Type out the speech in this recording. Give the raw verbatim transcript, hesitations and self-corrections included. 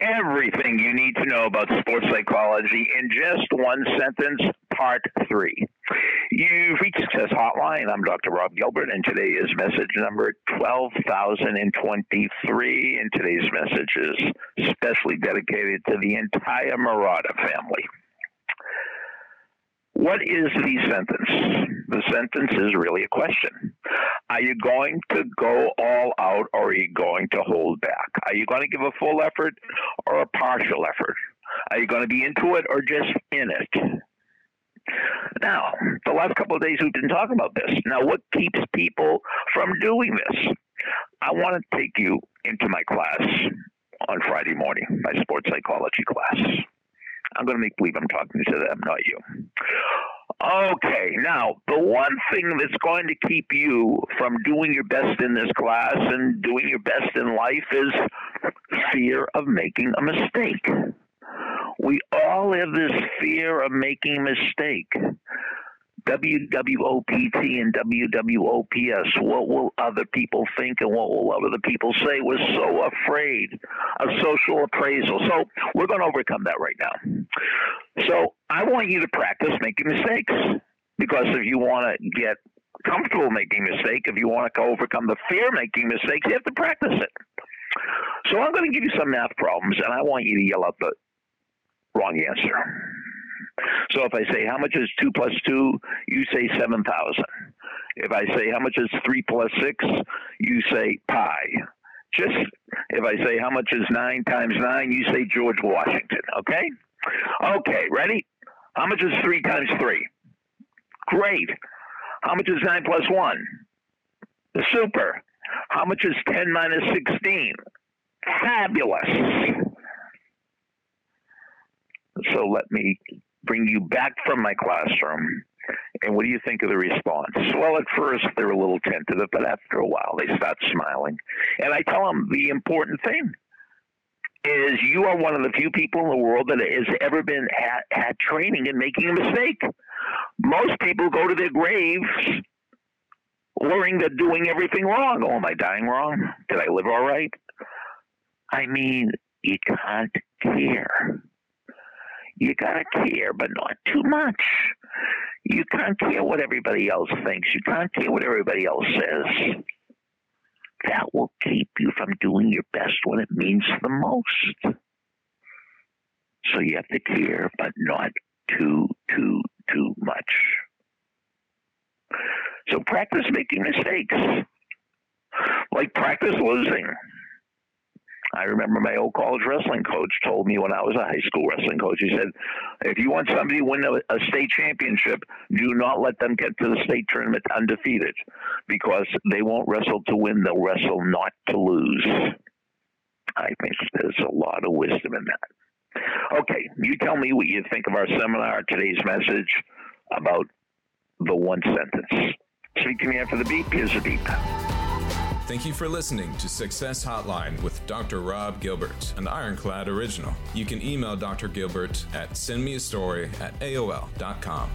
everything you need to know about sports psychology in just one sentence, part three. You've reached Success Hotline. I'm Doctor Rob Gilbert, and today is message number twelve thousand twenty-three, and today's message is specially dedicated to the entire Murata family. What is the sentence? The sentence is really a question. Are you going to go all out, or are you going to hold back? Are you going to give a full effort or a partial effort? Are you going to be into it or just in it? Now, the last couple of days we've been talking about this. Now, what keeps people from doing this? I want to take you into my class on Friday morning, my sports psychology class. I'm going to make believe I'm talking to them, not you. Okay, now, the one thing that's going to keep you from doing your best in this class and doing your best in life is fear of making a mistake. We all have this fear of making a mistake. W W O P T and W W O P S, what will other people think and what will other people say? We're so afraid of social appraisal. So we're going to overcome that right now. So I want you to practice making mistakes, because if you want to get comfortable making mistakes, if you want to overcome the fear of making mistakes, you have to practice it. So I'm going to give you some math problems, and I want you to yell out the wrong answer. So if I say, how much is two plus two, you say seven thousand. If I say, how much is three plus six, you say pi. Just if I say, how much is nine times nine, you say George Washington, okay? Okay, ready? How much is three times three? Great. How much is nine plus one? Super. How much is ten minus sixteen? Fabulous. So let me bring you back from my classroom. And what do you think of the response? Well, at first, they're a little tentative, but after a while, they start smiling. And I tell them the important thing is you are one of the few people in the world that has ever been at, at training in making a mistake. Most people go to their graves worrying they're doing everything wrong. Oh, am I dying wrong? Did I live all right? I mean, you can't care. You gotta care, but not too much. You can't care what everybody else thinks. You can't care what everybody else says. That will keep you from doing your best when it means the most. So you have to care, but not too, too, too much. So practice making mistakes. Like practice losing. I remember my old college wrestling coach told me when I was a high school wrestling coach, he said, if you want somebody to win a, a state championship, do not let them get to the state tournament undefeated, because they won't wrestle to win, they'll wrestle not to lose. I think there's a lot of wisdom in that. Okay, you tell me what you think of our seminar, today's message about the one sentence. Speak to me after the beep. Here's the beep. Thank you for listening to Success Hotline with Doctor Rob Gilbert, an Ironclad original. You can email Doctor Gilbert at send me a story at A O L dot com.